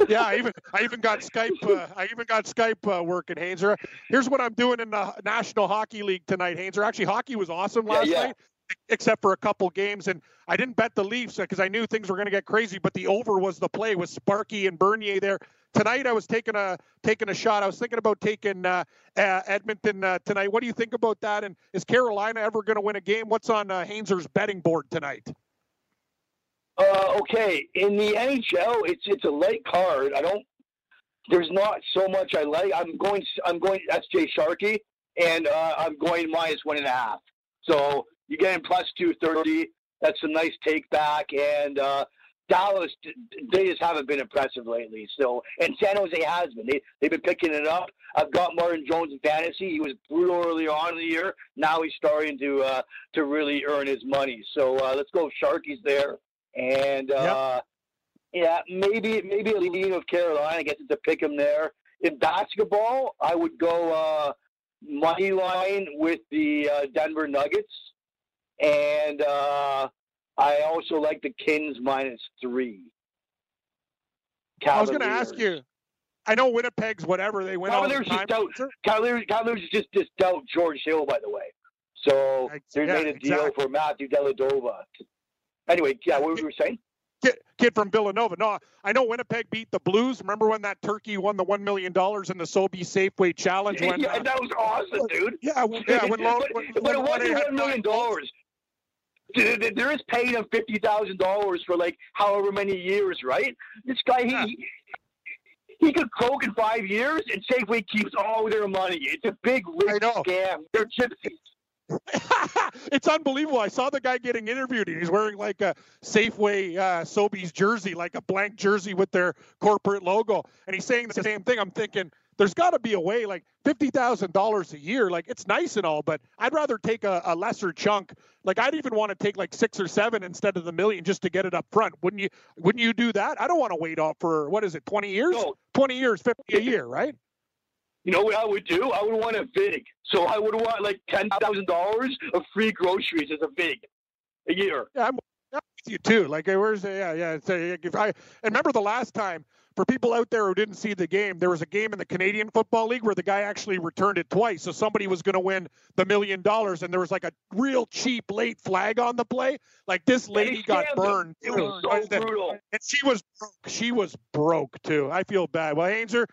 Yeah, I even got Skype working, Hayneser. Here's what I'm doing in the National Hockey League tonight, Hayneser. Actually, hockey was awesome last night. Except for a couple games, and I didn't bet the Leafs because I knew things were going to get crazy, but the over was the play with Sparky and Bernier there. Tonight I was taking a shot. I was thinking about taking Edmonton tonight. What do you think about that, and is Carolina ever going to win a game? What's on Hayneser's betting board tonight? Okay, in the NHL, it's a late card. There's not so much I like. I'm going SJ Sharkey, and I'm going -1.5. So you're getting +230. That's a nice take back. And Dallas, they just haven't been impressive lately. So, and San Jose has been. They've been picking it up. I've got Martin Jones in fantasy. He was brutal early on in the year. Now he's starting to really earn his money. So let's go Sharkies there. And maybe a lean of Carolina. I guess it's a pick 'em there. In basketball, I would go money line with the Denver Nuggets. And I also like the Kings -3. Cavaliers. I was going to ask you. I know Winnipeg's whatever they win all the time. Cavaliers just dealt George Hill, by the way. So they made a deal for Matthew Dellavedova. Anyway, yeah, what were you saying? Kid from Villanova. No, I know Winnipeg beat the Blues. Remember when that turkey won the $1 million in the Sobey Safeway Challenge? When, yeah, that was awesome, dude. Yeah, when it wasn't $1 million. There is paying him $50,000 for, like, however many years, right? This guy, he could coke in 5 years, and Safeway keeps all their money. It's a big, rich scam. They're gypsies. It's unbelievable. I saw the guy getting interviewed. He's wearing like a Safeway Sobeys jersey, like a blank jersey with their corporate logo. And he's saying the same thing. I'm thinking there's got to be a way, like $50,000 a year. Like, it's nice and all, but I'd rather take a lesser chunk. Like, I'd even want to take like 6 or 7 instead of the $1 million just to get it up front. Wouldn't you do that? I don't want to wait off for, what is it, 20 years? No. 20 years, 50 a year, right? You know what I would do? I would want a VIG. So I would want like $10,000 of free groceries as a VIG a year. Yeah, I'm with you too. Like, where's the, remember the last time, for people out there who didn't see the game, there was a game in the Canadian Football League where the guy actually returned it twice. So somebody was going to win the $1 million, and there was like a real cheap late flag on the play. Like, this lady got burned. It was so brutal. And she was broke. Too. I feel bad. Well, Ainser,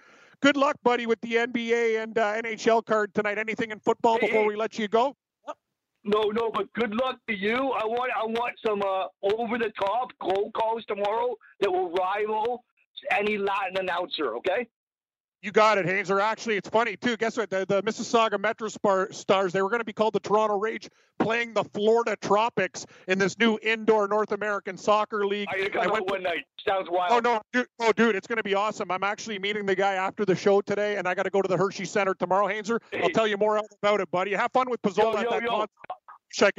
good luck, buddy, with the NBA and NHL card tonight. Anything in football before we let you go? No, but good luck to you. I want some over-the-top cold calls tomorrow that will rival any Latin announcer, okay? You got it, Haynes. Or actually, it's funny, too. Guess what? The Mississauga Metro Stars, they were going to be called the Toronto Rage, playing the Florida Tropics in this new indoor North American Soccer League. One night. Sounds wild. Oh, no. Dude, it's going to be awesome. I'm actually meeting the guy after the show today, and I got to go to the Hershey Center tomorrow, Hainzer. I'll tell you more about it, buddy. Have fun with Pizzola at that concert. I'm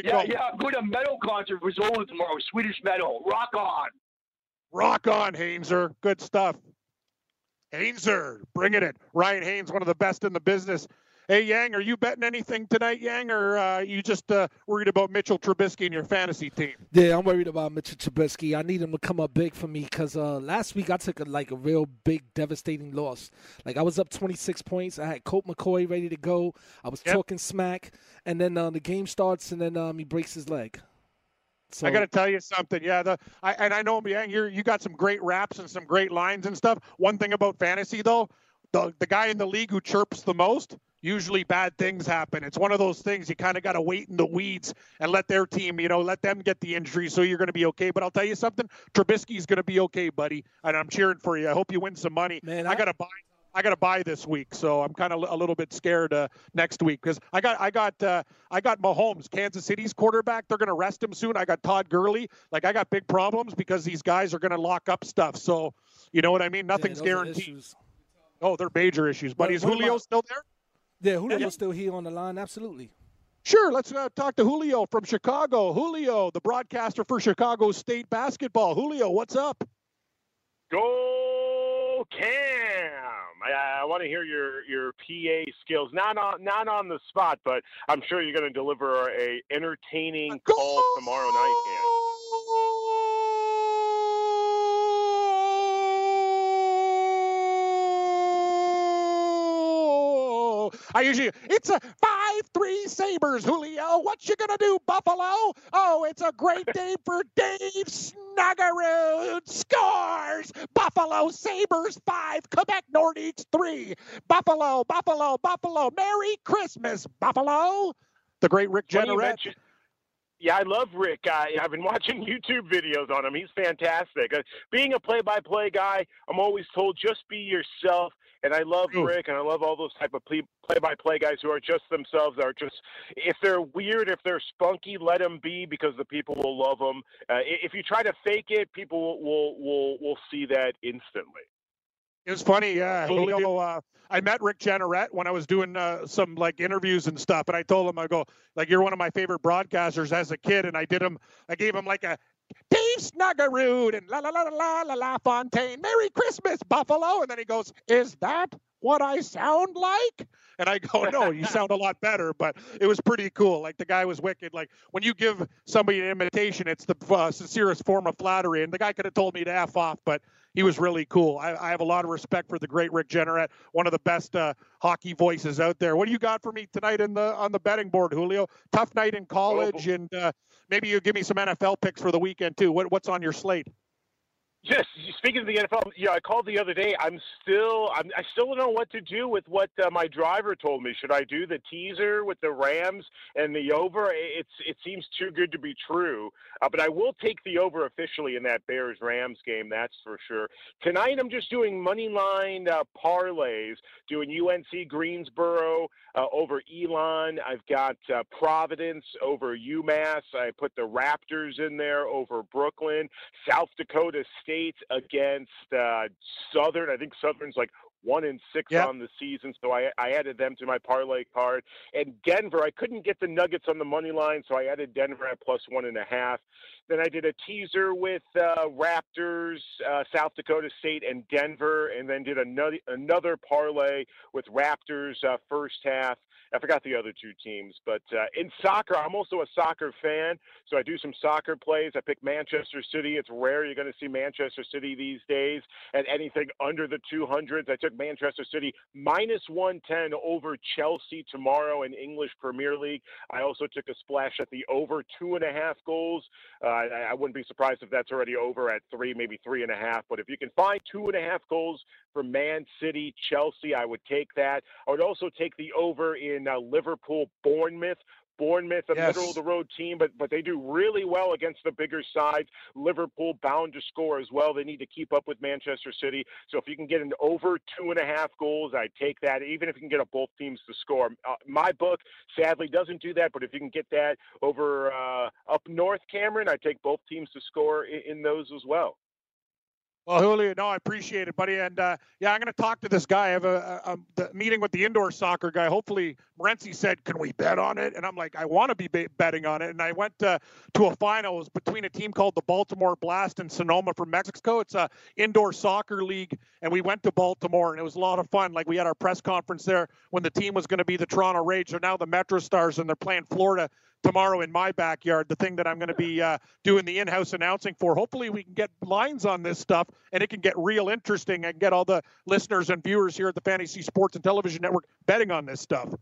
going to a metal concert with Pizzola tomorrow, Swedish metal. Rock on. Rock on, Hainzer. Good stuff. Hainzer, bringing it. Ryan Haynes, one of the best in the business. Hey, Yang, are you betting anything tonight, Yang, or you just worried about Mitchell Trubisky and your fantasy team? Yeah, I'm worried about Mitchell Trubisky. I need him to come up big for me because last week I took a real big, devastating loss. Like, I was up 26 points. I had Colt McCoy ready to go. I was talking smack, and then the game starts, and then he breaks his leg. So, I got to tell you something. Yeah, I know, Yang, you got some great raps and some great lines and stuff. One thing about fantasy, though, the guy in the league who chirps the most, usually bad things happen. It's one of those things you kind of got to wait in the weeds and let their team, let them get the injury so you're going to be okay. But I'll tell you something, Trubisky's going to be okay, buddy, and I'm cheering for you. I hope you win some money. Man, I got to buy. I got to buy this week, so I'm kind of a little bit scared next week because I got Mahomes, Kansas City's quarterback. They're going to rest him soon. I got Todd Gurley. Like, I got big problems because these guys are going to lock up stuff. So, you know what I mean? Nothing's guaranteed. Oh, they're major issues. But is Julio still there? Yeah, Julio's still here on the line. Absolutely. Sure, let's talk to Julio from Chicago. Julio, the broadcaster for Chicago State basketball. Julio, what's up? Go Cam! I want to hear your PA skills, not on the spot, but I'm sure you're going to deliver a entertaining call tomorrow night, Cam. It's a 5-3 Sabres, Julio. What you gonna do, Buffalo? Oh, it's a great day for Dave Snuggerud. Scores! Buffalo Sabres 5, Quebec Nordiques 3. Buffalo, Buffalo, Buffalo. Merry Christmas, Buffalo. The great Rick Jeanneret. Yeah, I love Rick. I've been watching YouTube videos on him. He's fantastic. Being a play-by-play guy, I'm always told just be yourself. And I love Rick, and I love all those type of play-by-play guys who are just themselves. If they're weird, if they're spunky, let them be because the people will love them. If you try to fake it, people will see that instantly. It was funny, yeah. Julio, I met Rick Jeanneret when I was doing some interviews and stuff, and I told him, I go, you're one of my favorite broadcasters as a kid, and I gave him a Dave Snuggerud and La Fontaine. Merry Christmas, Buffalo. And then he goes, is that what I sound like? And I go, no, you sound a lot better, but it was pretty cool. The guy was wicked. When you give somebody an imitation, it's the sincerest form of flattery. And the guy could have told me to F off, but he was really cool. I have a lot of respect for the great Rick Jeanneret, one of the best hockey voices out there. What do you got for me tonight on the betting board, Julio? Tough night in college, and maybe you give me some NFL picks for the weekend too. What's on your slate? Just speaking of the NFL, I called the other day. I still don't know what to do with what my driver told me. Should I do the teaser with the Rams and the over? It seems too good to be true. But I will take the over officially in that Bears-Rams game, that's for sure. Tonight I'm just doing money line parlays, doing UNC Greensboro over Elon. I've got Providence over UMass. I put the Raptors in there over Brooklyn. South Dakota State against Southern. I think Southern's like 1-6 on the season, so I added them to my parlay card. And Denver, I couldn't get the Nuggets on the money line, so I added Denver at +1.5. Then I did a teaser with Raptors, South Dakota State, and Denver, and then did another parlay with Raptors first half. I forgot the other two teams, but in soccer, I'm also a soccer fan, so I do some soccer plays. I pick Manchester City. It's rare you're going to see Manchester City these days at anything under the 200s. I took Manchester City -110 over Chelsea tomorrow in English Premier League. I also took a splash at the over 2.5 goals. I wouldn't be surprised if that's already over at 3, maybe 3.5. But if you can find 2.5 goals for Man City, Chelsea, I would take that. I would also take the over in Liverpool, Bournemouth. Bournemouth, middle-of-the-road team, but they do really well against the bigger sides. Liverpool bound to score as well. They need to keep up with Manchester City. So if you can get an over 2.5 goals, I'd take that, even if you can get both teams to score. My book, sadly, doesn't do that, but if you can get that over up north, Cameron, I'd take both teams to score in those as well. Well, Julio, no, I appreciate it, buddy. And, I'm going to talk to this guy. I have a meeting with the indoor soccer guy. Hopefully, Moretzi said, can we bet on it? And I'm like, I want to be betting on it. And I went to a finals between a team called the Baltimore Blast and Sonoma from Mexico. It's an indoor soccer league. And we went to Baltimore, and it was a lot of fun. Like, we had our press conference there when the team was going to be the Toronto Rage. They're now the Metro Stars, and they're playing Florida tomorrow in my backyard, the thing that I'm going to be doing the in-house announcing for. Hopefully we can get lines on this stuff and it can get real interesting and get all the listeners and viewers here at the Fantasy Sports and Television Network betting on this stuff.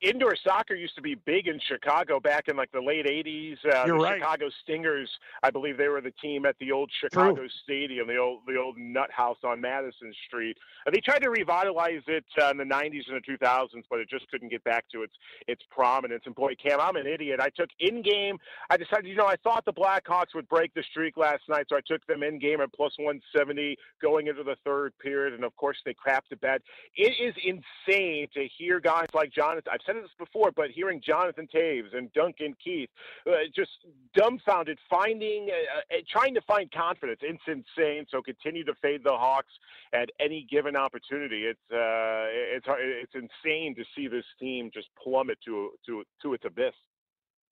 Indoor soccer used to be big in Chicago back in like the late 80s. Chicago Stingers, I believe they were the team at the old Chicago Stadium, the old nut house on Madison Street. They tried to revitalize it in the 90s and the 2000s, but it just couldn't get back to its prominence. And boy, Cam, I'm an idiot. I took in-game. I decided, I thought the Blackhawks would break the streak last night, so I took them in-game at +170 going into the third period, and of course they crapped the bet. It is insane to hear guys like Jonathan. I've said this before, but hearing Jonathan Taves and Duncan Keith just dumbfounded, trying to find confidence. It's insane. So continue to fade the Hawks at any given opportunity. It's insane to see this team just plummet to its abyss.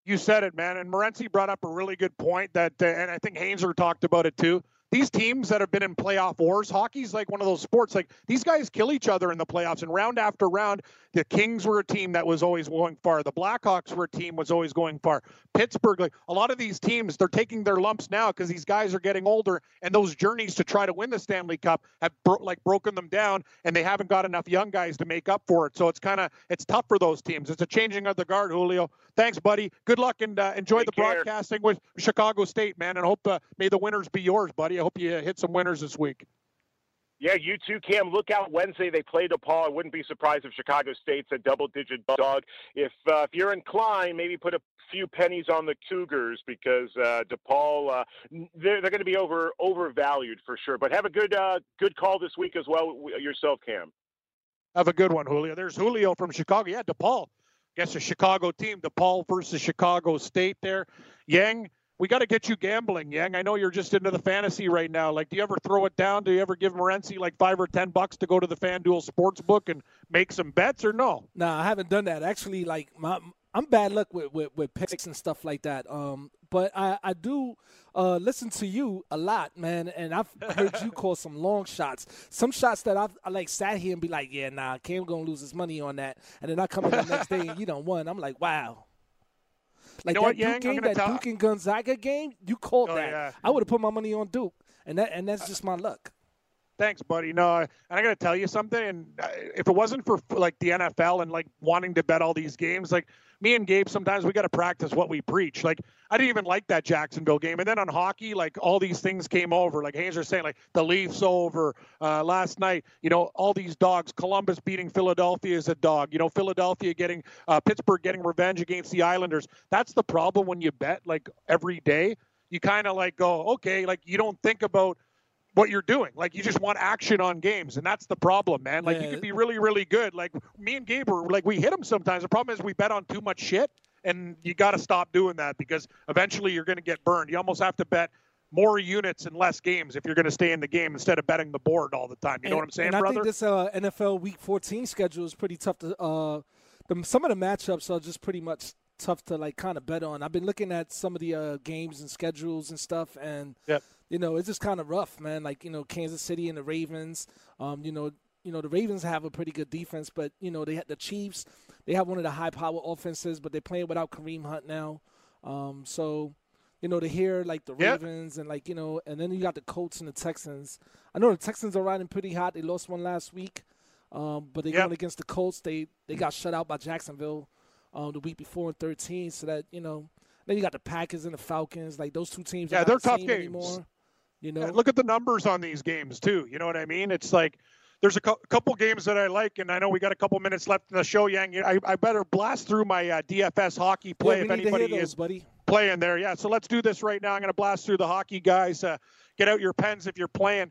You said it, man. And Moretzi brought up a really good point that, and I think Haynes talked about it too. These teams that have been in playoff wars, hockey's like one of those sports, like these guys kill each other in the playoffs, and round after round, the Kings were a team that was always going far. The Blackhawks were a team was always going far. Pittsburgh, like a lot of these teams, they're taking their lumps now because these guys are getting older, and those journeys to try to win the Stanley Cup have broken them down, and they haven't got enough young guys to make up for it. So it's tough for those teams. It's a changing of the guard, Julio. Thanks, buddy. Good luck, and enjoy the broadcasting with Chicago State, man, and hope may the winners be yours, buddy. I hope you hit some winners this week. Yeah, you too, Cam. Look out Wednesday. They play DePaul. I wouldn't be surprised if Chicago State's a double-digit dog. If you're inclined, maybe put a few pennies on the Cougars because DePaul, they're going to be overvalued for sure. But have a good call this week as well yourself, Cam. Have a good one, Julio. There's Julio from Chicago. Yeah, DePaul. Guess a Chicago team. DePaul versus Chicago State there. Yang. We got to get you gambling, Yang. I know you're just into the fantasy right now. Like, do you ever throw it down? Do you ever give Moretzi like $5 or $10 to go to the FanDuel Sportsbook and make some bets, or no? Nah, I haven't done that. Actually, like I'm bad luck with picks and stuff like that. But I do listen to you a lot, man, and I've heard you call some long shots. Some shots that I sat here and be like, yeah, nah, Cam going to lose his money on that. And then I come in the next day and you done won. I'm like, wow. Like, you know that Yang? Duke and Gonzaga game, you called that. Yeah. I would have put my money on Duke. And that's just my luck. Thanks, buddy. No, and I got to tell you something. And if it wasn't for like the NFL and like wanting to bet all these games, like me and Gabe, sometimes we got to practice what we preach. Like I didn't even like that Jacksonville game. And then on hockey, like all these things came over. Like Haynes was saying, like the Leafs over last night, you know, all these dogs, Columbus beating Philadelphia as a dog, you know, Philadelphia getting Pittsburgh getting revenge against the Islanders. That's the problem when you bet like every day. You kind of like go, okay, like you don't think about what you're doing. Like you just want action on games, and that's the problem, man. Like you could be really, really good. Like me and Gabe are like, we hit them sometimes. The problem is we bet on too much shit, and you got to stop doing that because eventually you're going to get burned. You almost have to bet more units and less games if you're going to stay in the game instead of betting the board all the time. You know what I'm saying, brother? And I think this NFL Week 14 schedule is pretty tough to some of the matchups are just pretty much tough to like kind of bet on. I've been looking at some of the games and schedules and stuff, and you know, it's just kind of rough, man. Like, you know, Kansas City and the Ravens, the Ravens have a pretty good defense, but you know, they had the Chiefs, they have one of the high power offenses, but they're playing without Kareem Hunt now. So you know, to hear like the Ravens and like, you know, and then you got the Colts and the Texans. I know the Texans are riding pretty hot. They lost one last week, but they going against the Colts. They got shut out by Jacksonville the week before in 13, so that, you know, then you got the Packers and the Falcons. Like, those two teams are not the same anymore. You know? Yeah, look at the numbers on these games, too. You know what I mean? It's like there's a couple games that I like, and I know we got a couple minutes left in the show, Yang. I better blast through my DFS hockey play if anybody is playing there. Yeah, so let's do this right now. I'm going to blast through the hockey, guys. Get out your pens if you're playing.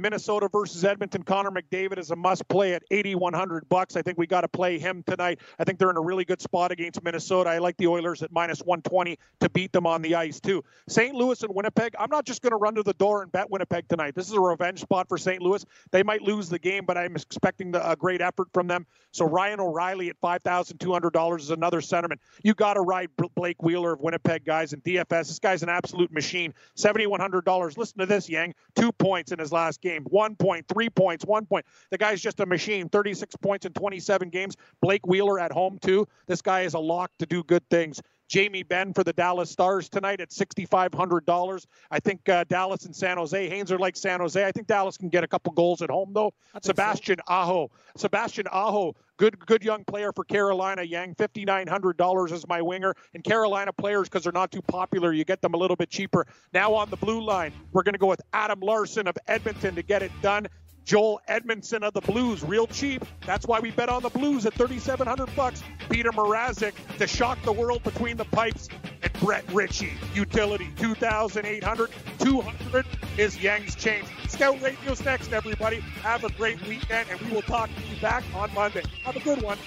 Minnesota versus Edmonton. Connor McDavid is a must-play at $8,100. I think we got to play him tonight. I think they're in a really good spot against Minnesota. I like the Oilers at -120 to beat them on the ice, too. St. Louis and Winnipeg. I'm not just going to run to the door and bet Winnipeg tonight. This is a revenge spot for St. Louis. They might lose the game, but I'm expecting a great effort from them. So Ryan O'Reilly at $5,200 is another sentiment. You got to ride Blake Wheeler of Winnipeg, guys, in DFS. This guy's an absolute machine. $7,100. Listen to this, Yang. 2 points in his last game, 1 point, 3 points, 1 point. The guy's just a machine. 36 points in 27 games. Blake Wheeler at home, too. This guy is a lock to do good things. Jamie Benn for the Dallas Stars tonight at $6,500. I think Dallas and San Jose. Haynes are like San Jose. I think Dallas can get a couple goals at home, though. Sebastian Aho. Good young player for Carolina, Yang. $5,900 is my winger. And Carolina players, because they're not too popular, you get them a little bit cheaper. Now on the blue line, we're going to go with Adam Larson of Edmonton to get it done. Joel Edmondson of the Blues, real cheap. That's why we bet on the Blues at $3,700. Peter Mrazek to shock the world between the pipes. And Brett Ritchie, utility, $2,800. $200 is Yang's change. Scout Radio's next, everybody. Have a great weekend, and we will talk to you back on Monday. Have a good one.